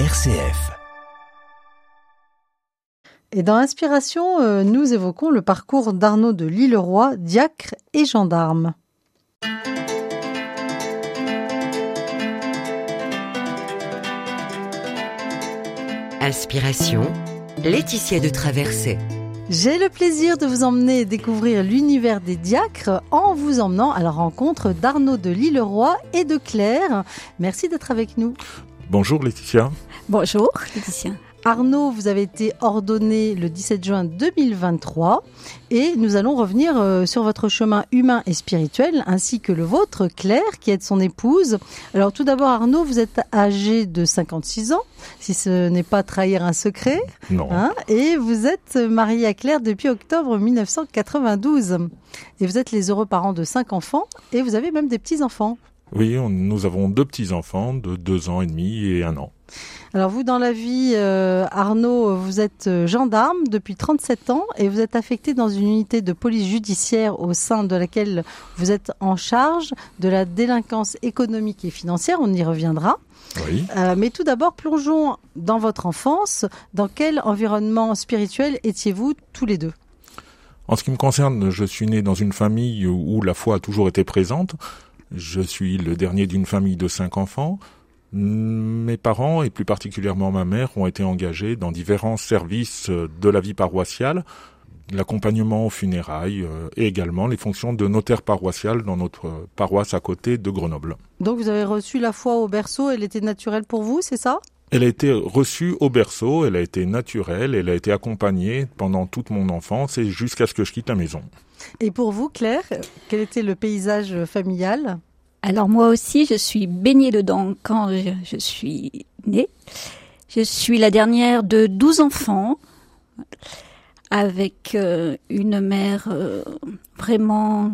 RCF. Et dans Inspiration, nous évoquons le parcours d'Arnaud de Lisleroy, diacre et gendarme. Inspiration, Laetitia de Traversé. J'ai le plaisir de vous emmener découvrir l'univers des diacres en vous emmenant à la rencontre d'Arnaud de Lisleroy et de Claire. Merci d'être avec nous. Bonjour Laetitia. Bonjour Laetitia. Arnaud, vous avez été ordonné le 17 juin 2023 et nous allons revenir sur votre chemin humain et spirituel ainsi que le vôtre, Claire, qui est son épouse. Alors tout d'abord, Arnaud, vous êtes âgé de 56 ans, si ce n'est pas trahir un secret. Non. Hein, et vous êtes marié à Claire depuis octobre 1992. Et vous êtes les heureux parents de 5 enfants et vous avez même des petits-enfants. Oui, nous avons 2 petits-enfants de 2 ans et demi et 1 an. Alors vous, dans la vie, Arnaud, vous êtes gendarme depuis 37 ans et vous êtes affecté dans une unité de police judiciaire au sein de laquelle vous êtes en charge de la délinquance économique et financière. On y reviendra. Oui. Mais tout d'abord, plongeons dans votre enfance. Dans quel environnement spirituel étiez-vous tous les deux ? En ce qui me concerne, je suis né dans une famille où la foi a toujours été présente. Je suis le dernier d'une famille de 5 enfants. Mes parents, et plus particulièrement ma mère, ont été engagés dans différents services de la vie paroissiale, l'accompagnement aux funérailles et également les fonctions de notaire paroissial dans notre paroisse à côté de Grenoble. Donc vous avez reçu la foi au berceau, elle était naturelle pour vous, c'est ça ? Elle a été reçue au berceau, elle a été naturelle, elle a été accompagnée pendant toute mon enfance et jusqu'à ce que je quitte la maison. Et pour vous, Claire, quel était le paysage familial ? Alors moi aussi, je suis baignée dedans quand je suis née. Je suis la dernière de 12 enfants, avec une mère vraiment,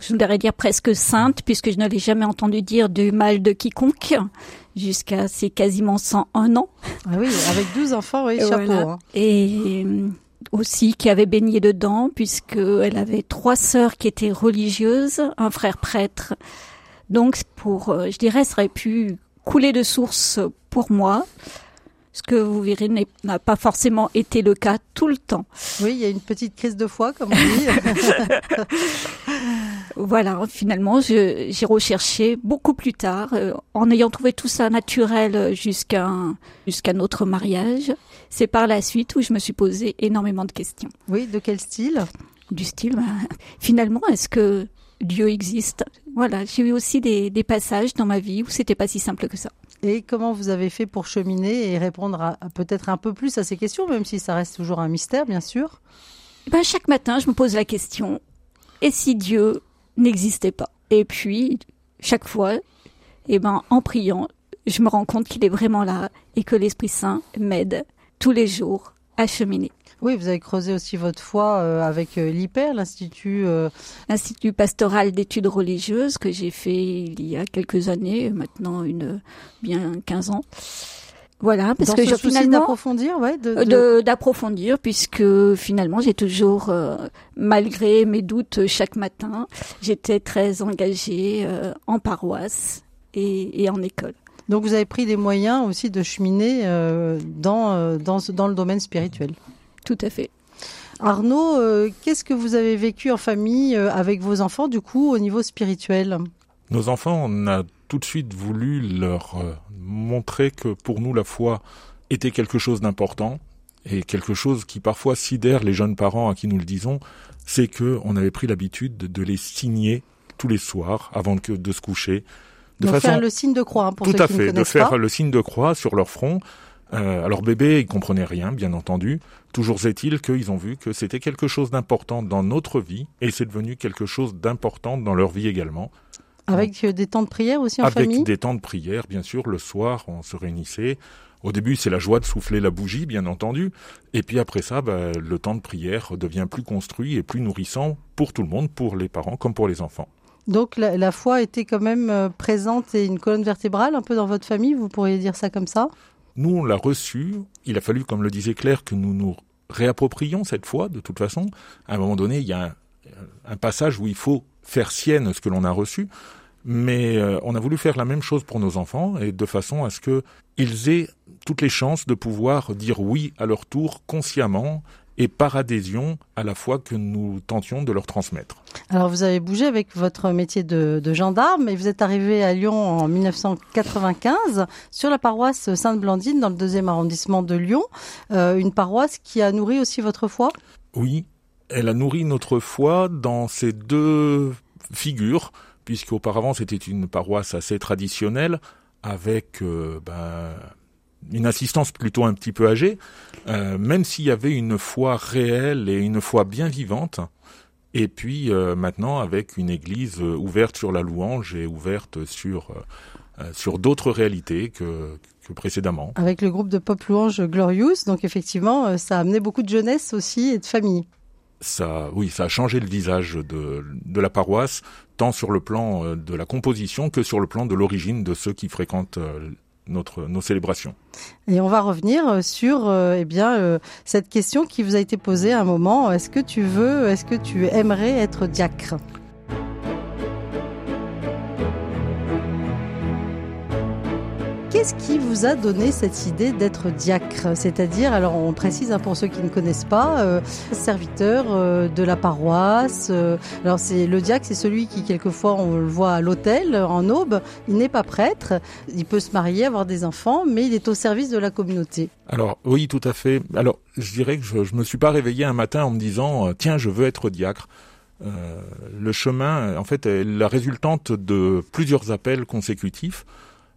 je voudrais dire presque sainte, puisque je ne l'ai jamais entendu dire du mal de quiconque, jusqu'à ses quasiment 101 ans. Ah oui, avec 12 enfants, oui, chapeau. Voilà. Hein. Et aussi qui avait baigné dedans, puisqu'elle avait 3 sœurs qui étaient religieuses, un frère prêtre. Donc, je dirais, ça aurait pu couler de source pour moi. Ce que vous verrez n'a pas forcément été le cas tout le temps. Oui, il y a une petite crise de foi, comme on dit. Voilà, finalement, j'ai recherché beaucoup plus tard, en ayant trouvé tout ça naturel jusqu'à notre mariage. C'est par la suite où je me suis posé énormément de questions. Oui, de quel style ? Du style, finalement, est-ce que Dieu existe ? Voilà, j'ai eu aussi des passages dans ma vie où c'était pas si simple que ça. Et comment vous avez fait pour cheminer et répondre à peut-être un peu plus à ces questions, même si ça reste toujours un mystère, bien sûr ? Chaque matin, je me pose la question, et si Dieu n'existait pas ? Et puis, chaque fois, en priant, je me rends compte qu'il est vraiment là et que l'Esprit Saint m'aide tous les jours à cheminer. Oui, vous avez creusé aussi votre foi avec l'IPER, l'Institut pastoral d'études religieuses que j'ai fait il y a quelques années, maintenant bien 15 ans. Voilà, parce que finalement d'approfondir, ouais, d'approfondir, puisque finalement j'ai toujours, malgré mes doutes chaque matin, j'étais très engagée en paroisse et en école. Donc vous avez pris des moyens aussi de cheminer dans le domaine spirituel. Tout à fait. Arnaud, qu'est-ce que vous avez vécu en famille avec vos enfants, du coup, au niveau spirituel ? Nos enfants, on a tout de suite voulu leur montrer que pour nous, la foi était quelque chose d'important et quelque chose qui parfois sidère les jeunes parents à qui nous le disons, c'est qu'on avait pris l'habitude de les signer tous les soirs avant de se coucher. Faire le signe de croix, pour ceux qui ne connaissent pas. Tout à fait, de faire le signe de croix sur leur front. Alors bébé, ils comprenaient rien, bien entendu. Toujours est-il qu'ils ont vu que c'était quelque chose d'important dans notre vie et c'est devenu quelque chose d'important dans leur vie également. Avec des temps de prière aussi en famille ? Avec des temps de prière, bien sûr. Le soir, on se réunissait. Au début, c'est la joie de souffler la bougie, bien entendu. Et puis après ça, le temps de prière devient plus construit et plus nourrissant pour tout le monde, pour les parents comme pour les enfants. Donc la foi était quand même présente et une colonne vertébrale un peu dans votre famille, vous pourriez dire ça comme ça ? Nous, on l'a reçue. Il a fallu, comme le disait Claire, que nous nous réapproprions cette foi, de toute façon. À un moment donné, il y a un passage où il faut faire sienne ce que l'on a reçu. Mais on a voulu faire la même chose pour nos enfants, et de façon à ce qu'ils aient toutes les chances de pouvoir dire oui à leur tour consciemment et par adhésion à la foi que nous tentions de leur transmettre. Alors vous avez bougé avec votre métier de gendarme et vous êtes arrivé à Lyon en 1995 sur la paroisse Sainte-Blandine dans le 2e arrondissement de Lyon, une paroisse qui a nourri aussi votre foi ? Oui, elle a nourri notre foi dans ces deux figures, puisqu'auparavant c'était une paroisse assez traditionnelle avec... une assistance plutôt un petit peu âgée, même s'il y avait une foi réelle et une foi bien vivante. Et puis maintenant, avec une église ouverte sur la louange et ouverte sur d'autres réalités que précédemment. Avec le groupe de pop louange Glorious, donc effectivement, ça a amené beaucoup de jeunesse aussi et de famille. Ça a changé le visage de la paroisse, tant sur le plan de la composition que sur le plan de l'origine de ceux qui fréquentent nos célébrations. Et on va revenir sur cette question qui vous a été posée à un moment. Est-ce que tu aimerais être diacre ? Qu'est-ce qui vous a donné cette idée d'être diacre ? C'est-à-dire, alors on précise pour ceux qui ne connaissent pas, serviteur de la paroisse. Alors c'est le diacre, c'est celui qui quelquefois on le voit à l'autel en aube. Il n'est pas prêtre, il peut se marier, avoir des enfants, mais il est au service de la communauté. Alors oui, tout à fait. Alors je dirais que je me suis pas réveillé un matin en me disant tiens, je veux être diacre. Le chemin, en fait, est la résultante de plusieurs appels consécutifs.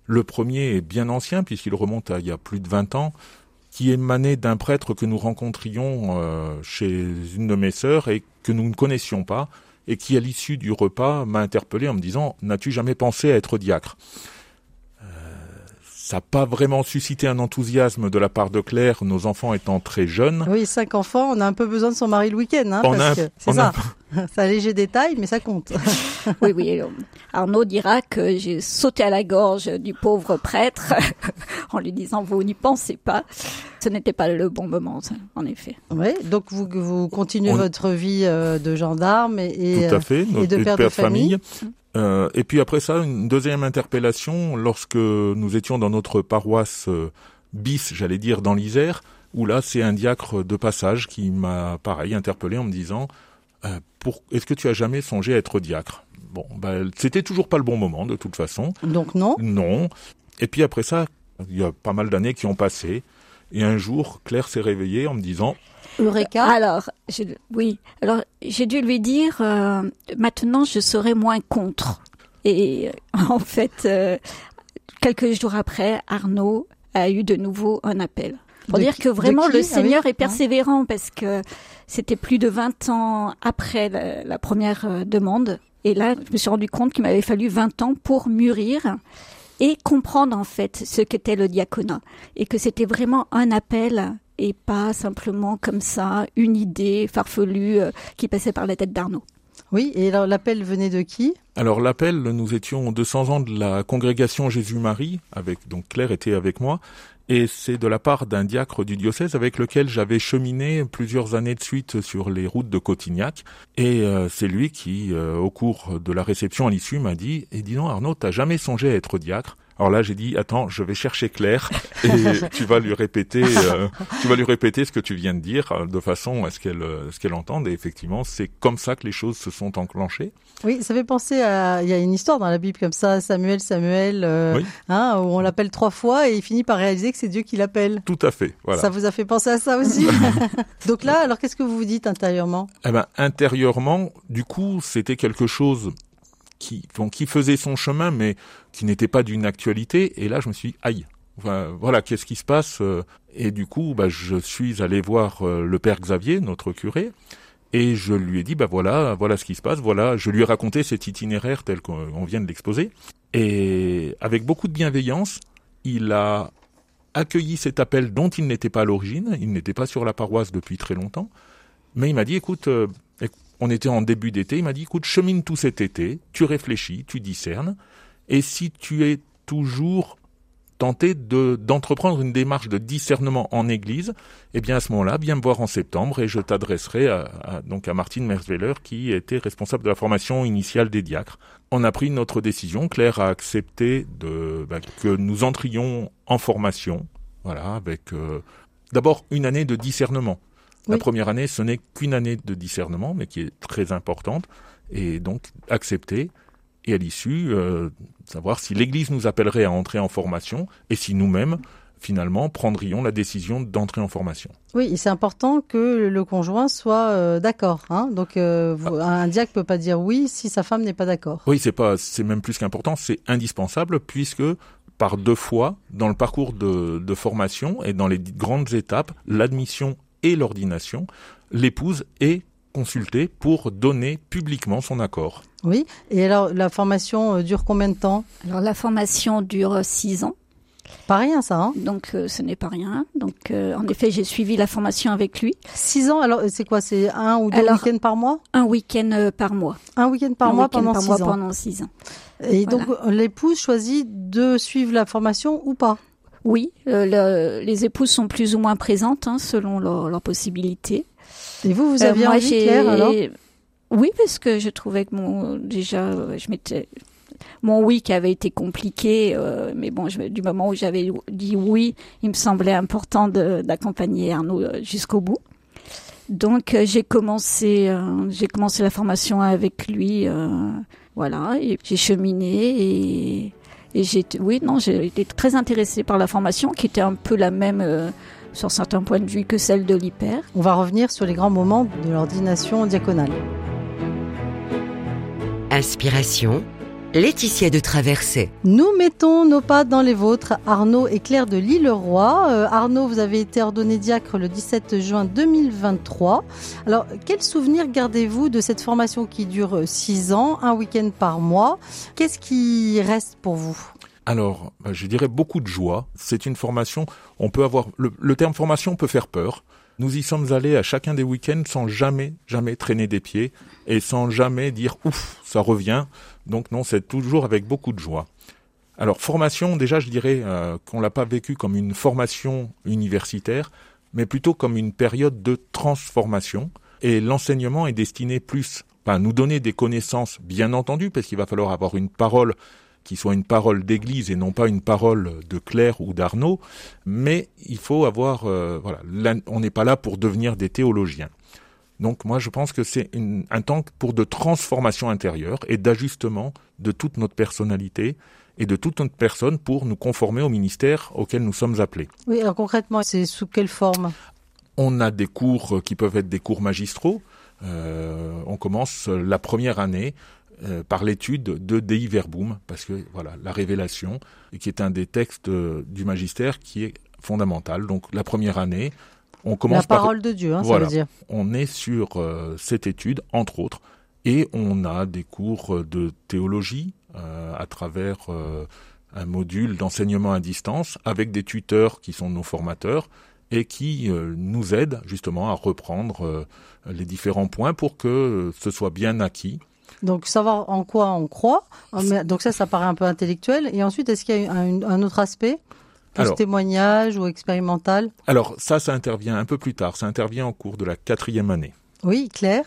Le premier est bien ancien, puisqu'il remonte à il y a plus de 20 ans, qui émanait d'un prêtre que nous rencontrions chez une de mes sœurs et que nous ne connaissions pas, et qui, à l'issue du repas, m'a interpellé en me disant « N'as-tu jamais pensé à être diacre ?» Ça n'a pas vraiment suscité un enthousiasme de la part de Claire, nos enfants étant très jeunes. Oui, 5 enfants, on a un peu besoin de son mari le week-end, c'est un léger détail, mais ça compte. Oui, Arnaud dira que j'ai sauté à la gorge du pauvre prêtre en lui disant « vous n'y pensez pas ». Ce n'était pas le bon moment, ça, en effet. Oui, donc vous continuez votre vie de gendarme et de père de famille. Et puis après ça, une deuxième interpellation lorsque nous étions dans notre paroisse bis, j'allais dire, dans l'Isère, où là c'est un diacre de passage qui m'a pareil interpellé en me disant est-ce que tu as jamais songé à être diacre ? Bon, c'était toujours pas le bon moment de toute façon. Donc non ? Non. Et puis après ça, il y a pas mal d'années qui ont passé. Et un jour, Claire s'est réveillée en me disant... Eureka. Alors, j'ai dû lui dire, maintenant, je serai moins contre. Et en fait, quelques jours après, Arnaud a eu de nouveau un appel. Pour dire que vraiment, le Seigneur est persévérant, parce que c'était plus de 20 ans après la première demande. Et là, je me suis rendu compte qu'il m'avait fallu 20 ans pour mûrir et comprendre, en fait, ce qu'était le diaconat. Et que c'était vraiment un appel... et pas simplement comme ça, une idée farfelue qui passait par la tête d'Arnaud. Oui, et alors l'appel venait de qui ? Alors l'appel, nous étions aux 200 ans de la congrégation Jésus-Marie, donc Claire était avec moi, et c'est de la part d'un diacre du diocèse avec lequel j'avais cheminé plusieurs années de suite sur les routes de Cotignac, et c'est lui qui, au cours de la réception à l'issue, m'a dit « Et dis donc Arnaud, t'as jamais songé à être diacre ?» Alors là, j'ai dit, attends, je vais chercher Claire et tu vas lui répéter ce que tu viens de dire de façon à ce qu'elle entende. Et effectivement, c'est comme ça que les choses se sont enclenchées. Oui, ça fait penser à, il y a une histoire dans la Bible comme ça, Samuel, où on l'appelle 3 fois et il finit par réaliser que c'est Dieu qui l'appelle. Tout à fait, voilà. Ça vous a fait penser à ça aussi. Donc là, alors qu'est-ce que vous vous dites intérieurement ? Intérieurement, du coup, c'était quelque chose qui faisait son chemin, mais qui n'était pas d'une actualité. Et là, je me suis dit, aïe, voilà, qu'est-ce qui se passe ? Et du coup, je suis allé voir le père Xavier, notre curé, et je lui ai dit, voilà ce qui se passe, je lui ai raconté cet itinéraire tel qu'on vient de l'exposer. Et avec beaucoup de bienveillance, il a accueilli cet appel dont il n'était pas à l'origine, il n'était pas sur la paroisse depuis très longtemps, mais il m'a dit, écoute... on était en début d'été, il m'a dit « Écoute, chemine tout cet été, tu réfléchis, tu discernes, et si tu es toujours tenter d'entreprendre une démarche de discernement en Église, eh bien à ce moment-là, viens me voir en septembre et je t'adresserai à Martine Merzweller qui était responsable de la formation initiale des diacres. On a pris notre décision. Claire a accepté que nous entrions en formation. Voilà, avec d'abord une année de discernement. Oui. La première année, ce n'est qu'une année de discernement, mais qui est très importante, et donc accepter. Et à l'issue, savoir si l'Église nous appellerait à entrer en formation et si nous-mêmes, finalement, prendrions la décision d'entrer en formation. Oui, et c'est important que le conjoint soit d'accord. Hein. Donc, un diacre peut pas dire oui si sa femme n'est pas d'accord. Oui, c'est même plus qu'important, c'est indispensable puisque par deux fois, dans le parcours de formation et dans les grandes étapes, l'admission et l'ordination, l'épouse est consultée pour donner publiquement son accord. Oui, et alors la formation dure combien de temps ? Alors la formation dure 6 ans. Pas rien ça, hein ? Donc ce n'est pas rien. Donc en effet, j'ai suivi la formation avec lui. 6 ans, alors c'est quoi ? C'est un ou deux week-ends par mois ? Un week-end par mois. Un week-end par mois pendant 6 ans. Et voilà. Donc l'épouse choisit de suivre la formation ou pas ? Oui, les épouses sont plus ou moins présentes hein, selon leurs possibilités. Et vous aviez envie, Claire, alors ? Oui, parce que je trouvais que mon oui qui avait été compliqué, mais bon, du moment où j'avais dit oui, il me semblait important d'accompagner Arnaud jusqu'au bout. Donc j'ai commencé la formation avec lui, voilà, et j'ai cheminé et j'ai été très intéressée par la formation qui était un peu la même. Sur certains points de vue que celle de l'IPER. On va revenir sur les grands moments de l'ordination diaconale. Inspiration, Laetitia de Traversé. Nous mettons nos pas dans les vôtres, Arnaud et Claire de Lisleroy. Arnaud, vous avez été ordonné diacre le 17 juin 2023. Alors, quels souvenirs gardez-vous de cette formation qui dure 6 ans, un week-end par mois ? Qu'est-ce qui reste pour vous ? Alors, je dirais beaucoup de joie. C'est une formation, on peut avoir... Le terme formation peut faire peur. Nous y sommes allés à chacun des week-ends sans jamais traîner des pieds et sans jamais dire « ouf, ça revient ». Donc non, c'est toujours avec beaucoup de joie. Alors, formation, déjà, je dirais qu'on l'a pas vécu comme une formation universitaire, mais plutôt comme une période de transformation. Et l'enseignement est destiné plus à nous donner des connaissances, bien entendu, parce qu'il va falloir avoir une parole qui soit une parole d'église et non pas une parole de Claire ou d'Arnaud, mais il faut avoir... on n'est pas là pour devenir des théologiens. Donc moi, je pense que c'est un temps pour de transformation intérieure et d'ajustement de toute notre personnalité et de toute notre personne pour nous conformer au ministère auquel nous sommes appelés. Oui, alors concrètement, c'est sous quelle forme ? On a des cours qui peuvent être des cours magistraux. On commence la première année par l'étude de Dei Verbum, parce que la révélation, qui est un des textes du magistère qui est fondamental. Donc la première année, on commence par... La parole de Dieu, ça veut dire. On est sur cette étude, entre autres, et on a des cours de théologie à travers un module d'enseignement à distance, avec des tuteurs qui sont nos formateurs, et qui nous aident justement à reprendre les différents points pour que ce soit bien acquis. Donc, savoir en quoi on croit, donc ça paraît un peu intellectuel. Et ensuite, est-ce qu'il y a un autre aspect, témoignage ou expérimental ? Alors, ça intervient un peu plus tard, ça intervient en cours de la 4e année. Oui, Claire ?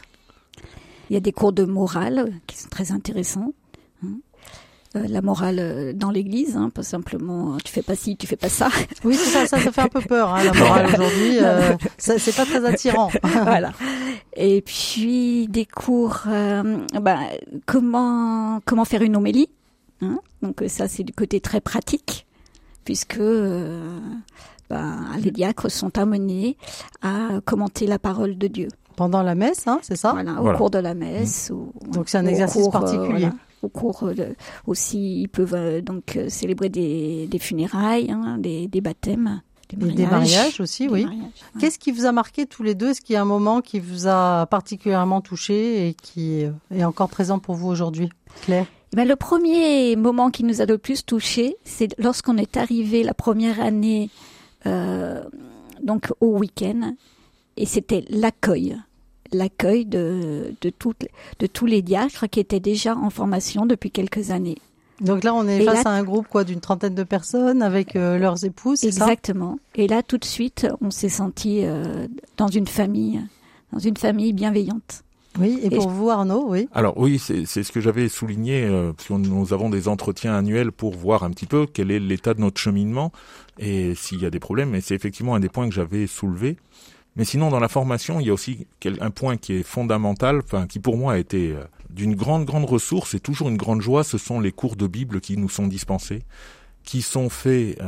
Il y a des cours de morale qui sont très intéressants. La morale dans l'église, pas simplement tu fais pas ci, tu fais pas ça. Oui, c'est ça fait un peu peur, la morale aujourd'hui, c'est pas très attirant. Voilà. Et puis des cours, comment faire une homélie, donc ça c'est du côté très pratique, puisque les diacres sont amenés à commenter la parole de Dieu. Pendant la messe, c'est ça ? Voilà, au cours de la messe. Donc c'est un exercice particulier. Au cours aussi, ils peuvent célébrer des funérailles, des baptêmes, des mariages aussi, oui. Mariages, ouais. Qu'est-ce qui vous a marqué tous les deux ? Est-ce qu'il y a un moment qui vous a particulièrement touché et qui est encore présent pour vous aujourd'hui, Claire ? Le premier moment qui nous a le plus touché, c'est lorsqu'on est arrivé la première année donc au week-end, et c'était l'accueil de tous les diacres qui étaient déjà en formation depuis quelques années. Donc là, on est face à un groupe d'une trentaine de personnes avec leurs épouses, c'est ça ? Exactement. Et là, tout de suite, on s'est sentis dans une famille bienveillante. Oui, et pour vous, Arnaud, oui. Alors oui, c'est ce que j'avais souligné, parce que nous avons des entretiens annuels pour voir un petit peu quel est l'état de notre cheminement et s'il y a des problèmes. Et c'est effectivement un des points que j'avais soulevé. Mais sinon, dans la formation, il y a aussi un point qui est fondamental, qui pour moi a été d'une grande ressource et toujours une grande joie. Ce sont les cours de Bible qui nous sont dispensés, qui sont faits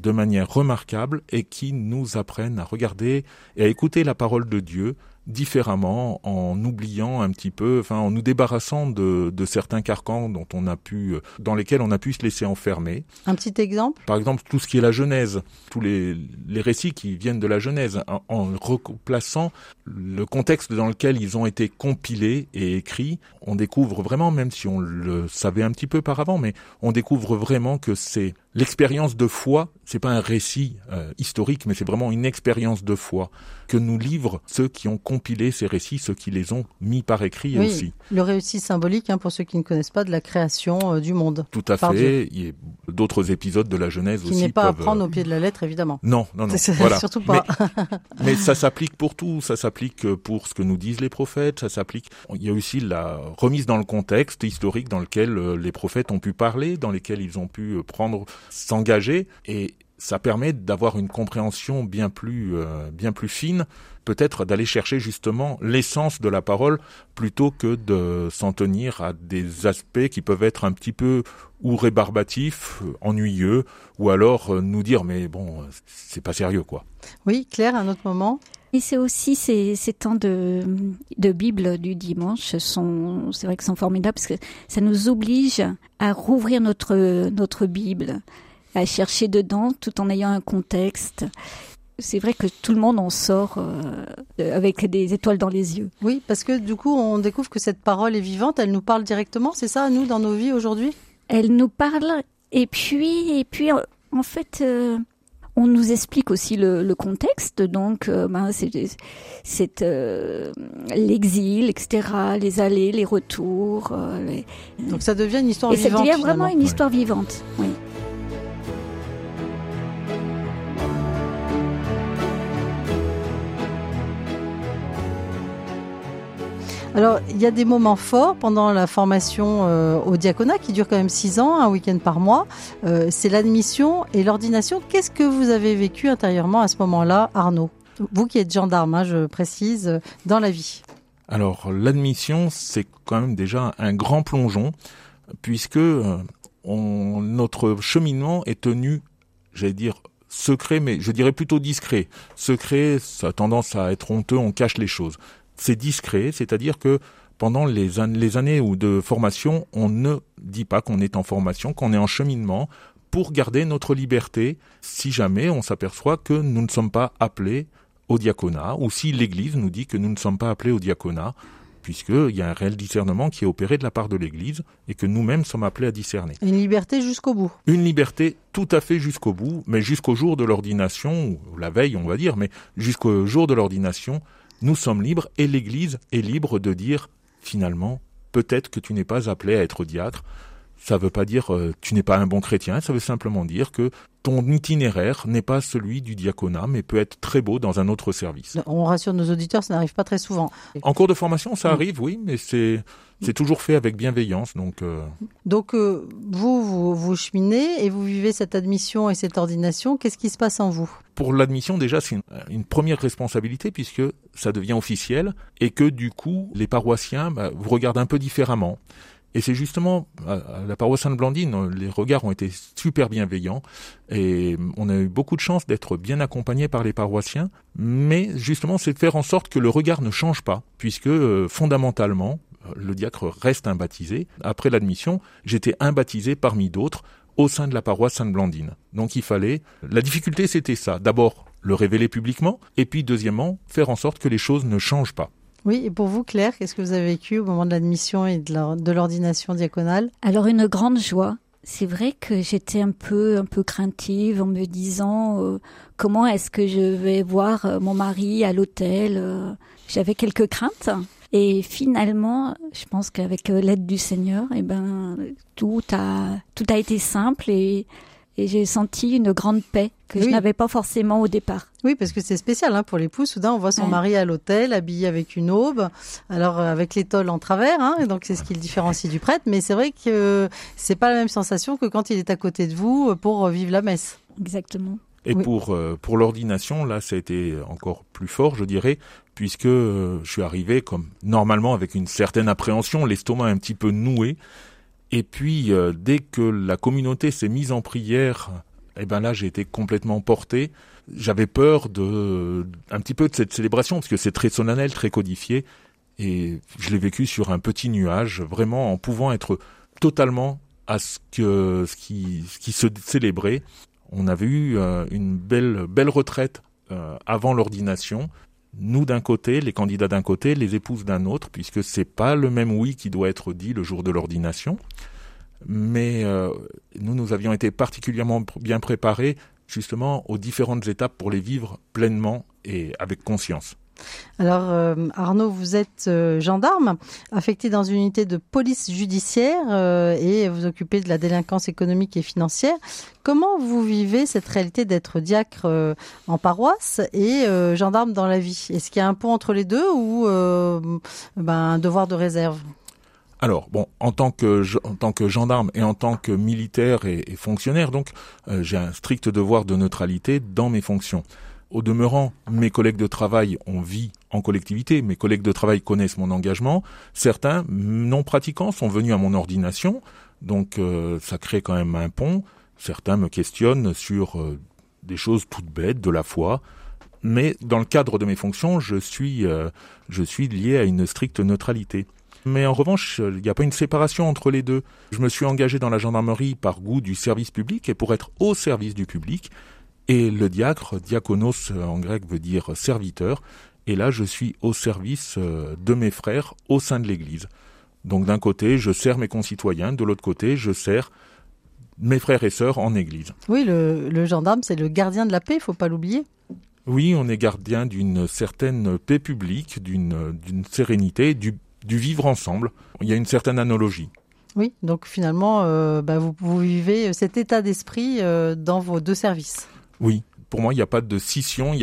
de manière remarquable et qui nous apprennent à regarder et à écouter la parole de Dieu différemment, en oubliant un petit peu, en nous débarrassant de certains carcans dans lesquels on a pu se laisser enfermer. Un petit exemple ? Par exemple, tout ce qui est la Genèse, tous les récits qui viennent de la Genèse, en replaçant le contexte dans lequel ils ont été compilés et écrits, on découvre vraiment, même si on le savait un petit peu par avant, mais on découvre vraiment que c'est l'expérience de foi, c'est pas un récit historique, mais c'est vraiment une expérience de foi que nous livrent ceux qui ont compilé ces récits, ceux qui les ont mis par écrit aussi. Le récit symbolique, pour ceux qui ne connaissent pas, de la création du monde. Tout à fait. Il y a d'autres épisodes de la Genèse qui aussi. Qui n'est pas à prendre au pied de la lettre, évidemment. Non. Voilà. Surtout pas. Mais ça s'applique pour tout. Ça s'applique pour ce que nous disent les prophètes. Ça s'applique. Il y a aussi la remise dans le contexte historique dans lequel les prophètes ont pu parler, dans lesquels ils ont pu s'engager, et ça permet d'avoir une compréhension bien plus fine, peut-être d'aller chercher justement l'essence de la parole plutôt que de s'en tenir à des aspects qui peuvent être un petit peu ou rébarbatifs, ennuyeux, ou alors nous dire mais bon, c'est pas sérieux quoi. Oui, Claire, un autre moment. Et c'est aussi ces temps de Bible du dimanche, c'est vrai que sont formidables parce que ça nous oblige à rouvrir notre Bible, à chercher dedans tout en ayant un contexte. C'est vrai que tout le monde en sort avec des étoiles dans les yeux. Oui, parce que du coup, on découvre que cette parole est vivante, elle nous parle directement, c'est ça, nous, dans nos vies aujourd'hui ? Elle nous parle et puis en fait... On nous explique aussi le contexte, donc c'est l'exil, etc., les allers, les retours. Donc ça devient une histoire vivante. Et ça devient vraiment une histoire vivante, oui. Alors, il y a des moments forts pendant la formation au diaconat qui dure quand même 6 ans, un week-end par mois. C'est l'admission et l'ordination. Qu'est-ce que vous avez vécu intérieurement à ce moment-là, Arnaud ? Vous qui êtes gendarme, je précise, dans la vie. Alors, l'admission, c'est quand même déjà un grand plongeon puisque notre cheminement est tenu, secret, mais je dirais plutôt discret. Secret, ça a tendance à être honteux, on cache les choses. C'est discret, c'est-à-dire que pendant les années de formation, on ne dit pas qu'on est en formation, qu'on est en cheminement pour garder notre liberté si jamais on s'aperçoit que nous ne sommes pas appelés au diaconat ou si l'Église nous dit que nous ne sommes pas appelés au diaconat, puisqu'il y a un réel discernement qui est opéré de la part de l'Église et que nous-mêmes sommes appelés à discerner. Une liberté jusqu'au bout. Une liberté tout à fait jusqu'au bout, mais jusqu'au jour de l'ordination, ou la veille on va dire, mais jusqu'au jour de l'ordination, nous sommes libres et l'Église est libre de dire finalement peut-être que tu n'es pas appelé à être diacre. Ça ne veut pas dire tu n'es pas un bon chrétien, ça veut simplement dire que ton itinéraire n'est pas celui du diaconat mais peut être très beau dans un autre service. On rassure nos auditeurs, ça n'arrive pas très souvent. En cours de formation ça arrive, oui, mais c'est toujours fait avec bienveillance. Donc, vous cheminez et vous vivez cette admission et cette ordination, qu'est-ce qui se passe en vous ? Pour l'admission, déjà, c'est une première responsabilité puisque ça devient officiel et que du coup, les paroissiens vous regardent un peu différemment. Et c'est justement à la paroisse Sainte-Blandine, les regards ont été super bienveillants et on a eu beaucoup de chance d'être bien accompagnés par les paroissiens. Mais justement, c'est de faire en sorte que le regard ne change pas puisque fondamentalement, le diacre reste un baptisé. Après l'admission, j'étais un baptisé parmi d'autres au sein de la paroisse Sainte-Blandine. Donc il fallait... La difficulté, c'était ça. D'abord, le révéler publiquement, et puis deuxièmement, faire en sorte que les choses ne changent pas. Oui, et pour vous, Claire, qu'est-ce que vous avez vécu au moment de l'admission et de l'ordination diaconale ? Alors, une grande joie. C'est vrai que j'étais un peu craintive en me disant comment est-ce que je vais voir mon mari à l'hôtel. J'avais quelques craintes. Et finalement, je pense qu'avec l'aide du Seigneur, eh ben, tout a été simple et j'ai senti une grande paix que je n'avais pas forcément au départ. Oui, parce que c'est spécial hein, pour l'époux. Soudain, on voit son mari à l'autel, habillé avec une aube, alors avec l'étole en travers. Hein, et donc, c'est ce qui le différencie du prêtre. Mais c'est vrai que c'est pas la même sensation que quand il est à côté de vous pour vivre la messe. Exactement. Et pour l'ordination, là, ça a été encore plus fort, je dirais, puisque je suis arrivé comme normalement avec une certaine appréhension, l'estomac un petit peu noué. Et puis, dès que la communauté s'est mise en prière, eh ben là, j'ai été complètement porté. J'avais peur un petit peu de cette célébration, parce que c'est très solennel, très codifié. Et je l'ai vécu sur un petit nuage, vraiment en pouvant être totalement à ce qui se célébrait. On avait eu une belle retraite avant l'ordination. Nous d'un côté, les candidats d'un côté, les épouses d'un autre, puisque c'est pas le même oui qui doit être dit le jour de l'ordination. Mais nous avions été particulièrement bien préparés justement aux différentes étapes pour les vivre pleinement et avec conscience. Alors Arnaud, vous êtes gendarme, affecté dans une unité de police judiciaire et vous occupez de la délinquance économique et financière. Comment vous vivez cette réalité d'être diacre en paroisse et gendarme dans la vie ? Est-ce qu'il y a un pont entre les deux ou un devoir de réserve ? Alors bon, en tant que gendarme et en tant que militaire et fonctionnaire, donc j'ai un strict devoir de neutralité dans mes fonctions. Au demeurant, mes collègues de travail, on vit en collectivité, mes collègues de travail connaissent mon engagement. Certains non-pratiquants sont venus à mon ordination, donc ça crée quand même un pont. Certains me questionnent sur des choses toutes bêtes, de la foi. Mais dans le cadre de mes fonctions, je suis lié à une stricte neutralité. Mais en revanche, il n'y a pas une séparation entre les deux. Je me suis engagé dans la gendarmerie par goût du service public et pour être au service du public. Et le diacre, diakonos en grec veut dire serviteur, et là je suis au service de mes frères au sein de l'Église. Donc d'un côté je sers mes concitoyens, de l'autre côté je sers mes frères et sœurs en Église. Oui, le gendarme c'est le gardien de la paix, il ne faut pas l'oublier. Oui, on est gardien d'une certaine paix publique, d'une sérénité, du vivre ensemble. Il y a une certaine analogie. Oui, donc finalement vous vivez cet état d'esprit dans vos deux services. Oui, pour moi, il n'y a pas de scission, il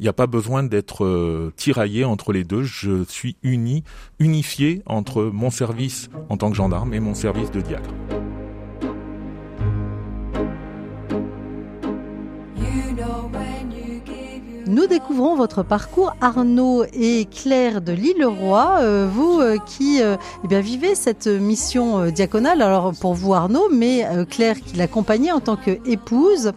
n'y a pas besoin d'être tiraillé entre les deux. Je suis unifié entre mon service en tant que gendarme et mon service de diacre. Nous découvrons votre parcours, Arnaud et Claire de Lisleroy, vous qui vivez cette mission diaconale, alors pour vous Arnaud, mais Claire qui l'accompagnait en tant qu'épouse.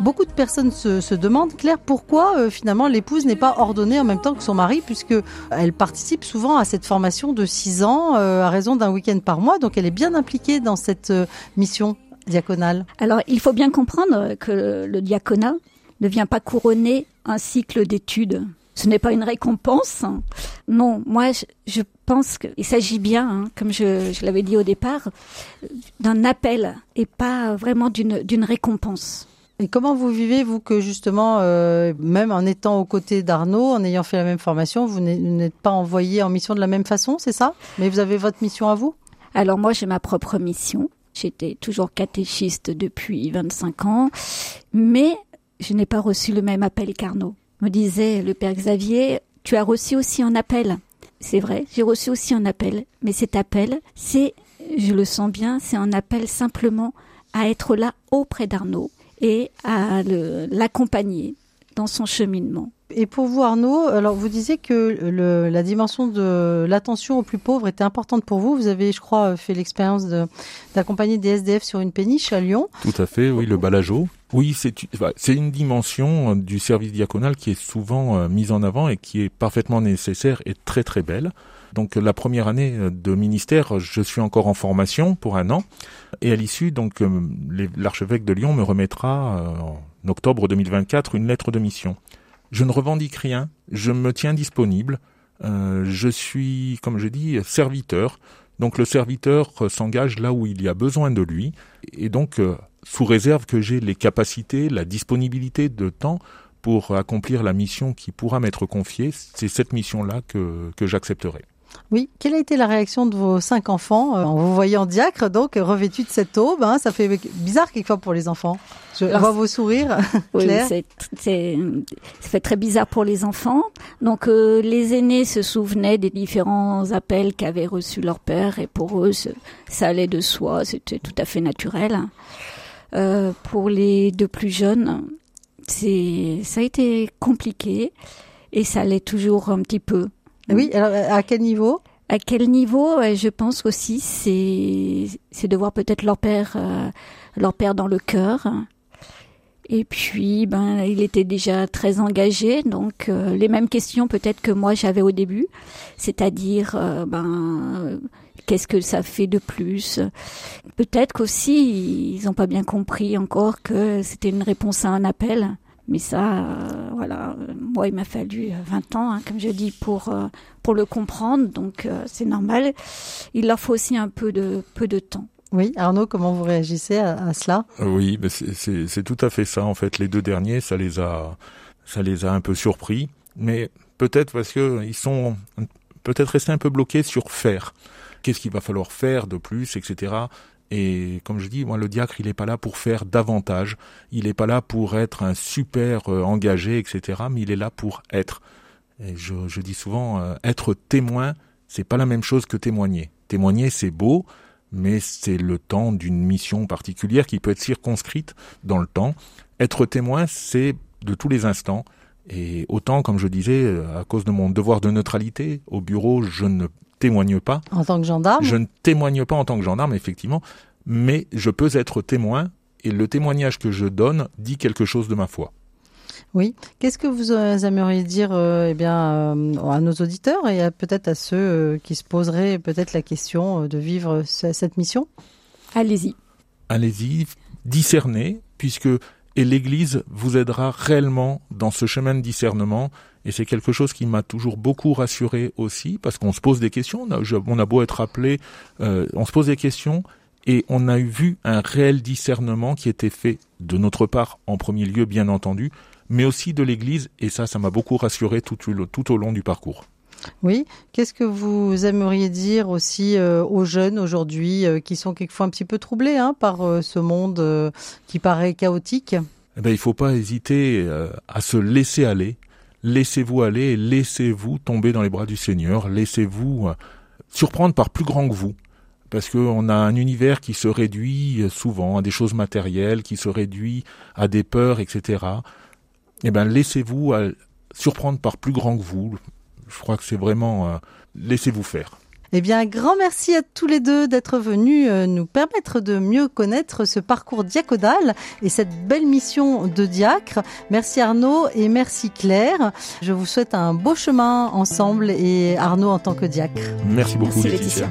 Beaucoup de personnes se demandent, Claire, pourquoi finalement l'épouse n'est pas ordonnée en même temps que son mari, puisqu'elle participe souvent à cette formation de 6 ans à raison d'un week-end par mois, donc elle est bien impliquée dans cette mission diaconale. Alors il faut bien comprendre que le diaconat ne vient pas couronner un cycle d'études. Ce n'est pas une récompense. Non, moi, je pense qu'il s'agit bien, comme je l'avais dit au départ, d'un appel et pas vraiment d'une récompense. Et comment vous vivez, vous, que justement, même en étant aux côtés d'Arnaud, en ayant fait la même formation, vous n'êtes pas envoyé en mission de la même façon, c'est ça ? Mais vous avez votre mission à vous ? Alors moi, j'ai ma propre mission. J'étais toujours catéchiste depuis 25 ans, mais je n'ai pas reçu le même appel qu'Arnaud. Me disait le père Xavier, tu as reçu aussi un appel. C'est vrai, j'ai reçu aussi un appel. Mais cet appel, je le sens bien, c'est un appel simplement à être là auprès d'Arnaud et à l'accompagner dans son cheminement. Et pour vous, Arnaud, alors vous disiez que la dimension de l'attention aux plus pauvres était importante pour vous. Vous avez, je crois, fait l'expérience d'accompagner des SDF sur une péniche à Lyon. Tout à fait, oui, le Balajo. Oui, c'est une dimension du service diaconal qui est souvent mise en avant et qui est parfaitement nécessaire et très très belle. Donc la première année de ministère, je suis encore en formation pour un an. Et à l'issue, donc l'archevêque de Lyon me remettra en octobre 2024 une lettre de mission. Je ne revendique rien, je me tiens disponible, je suis, comme je dis, serviteur. Donc le serviteur s'engage là où il y a besoin de lui, et donc sous réserve que j'ai les capacités, la disponibilité de temps pour accomplir la mission qui pourra m'être confiée, c'est cette mission-là que j'accepterai. Oui, quelle a été la réaction de vos 5 enfants en vous voyant diacre, donc revêtu de cette aube, hein, ça fait bizarre quelquefois pour les enfants. Je vois vos sourires, oui, Claire. Ça fait très bizarre pour les enfants. Donc les aînés se souvenaient des différents appels qu'avait reçus leur père et pour eux, ça allait de soi, c'était tout à fait naturel. Pour les deux plus jeunes, ça a été compliqué et ça allait toujours un petit peu. Oui, alors à quel niveau ? À quel niveau ? Je pense aussi c'est de voir peut-être leur père dans le cœur. Et puis il était déjà très engagé, donc les mêmes questions peut-être que moi j'avais au début, c'est-à-dire qu'est-ce que ça fait de plus ? Peut-être qu'aussi ils n'ont pas bien compris encore que c'était une réponse à un appel. Mais ça, moi il m'a fallu 20 ans, comme je dis, pour le comprendre, donc c'est normal. Il leur faut aussi un peu de temps. Oui, Arnaud, comment vous réagissez à cela ? Oui, mais c'est tout à fait ça en fait. Les deux derniers, ça les a un peu surpris, mais peut-être parce que ils sont peut-être restés un peu bloqués sur faire. Qu'est-ce qu'il va falloir faire de plus, etc. Et comme je dis, moi, le diacre, il n'est pas là pour faire davantage, il n'est pas là pour être un super engagé, etc., mais il est là pour être. Et je dis souvent, être témoin, c'est pas la même chose que témoigner. Témoigner, c'est beau, mais c'est le temps d'une mission particulière qui peut être circonscrite dans le temps. Être témoin, c'est de tous les instants. Et autant, comme je disais, à cause de mon devoir de neutralité, au bureau, je ne témoigne pas. En tant que gendarme ? Je ne témoigne pas en tant que gendarme, effectivement, mais je peux être témoin et le témoignage que je donne dit quelque chose de ma foi. Oui. Qu'est-ce que vous aimeriez dire à nos auditeurs et peut-être à ceux qui se poseraient peut-être la question de vivre cette mission ? Allez-y. Allez-y, discernez, et l'Église vous aidera réellement dans ce chemin de discernement. Et c'est quelque chose qui m'a toujours beaucoup rassuré aussi, parce qu'on se pose des questions. On a beau être appelé, on se pose des questions et on a vu un réel discernement qui était fait de notre part, en premier lieu, bien entendu, mais aussi de l'Église. Et ça m'a beaucoup rassuré tout au long du parcours. Oui. Qu'est-ce que vous aimeriez dire aussi aux jeunes aujourd'hui qui sont quelquefois un petit peu troublés par ce monde qui paraît chaotique ? Il ne faut pas hésiter à se laisser aller. Laissez-vous aller et laissez-vous tomber dans les bras du Seigneur. Laissez-vous surprendre par plus grand que vous. Parce qu'on a un univers qui se réduit souvent à des choses matérielles, qui se réduit à des peurs, etc. Laissez-vous surprendre par plus grand que vous. Je crois que c'est vraiment laissez-vous faire. Un grand merci à tous les deux d'être venus nous permettre de mieux connaître ce parcours diaconal et cette belle mission de diacre. Merci Arnaud et merci Claire. Je vous souhaite un beau chemin ensemble et Arnaud en tant que diacre. Merci beaucoup Laetitia.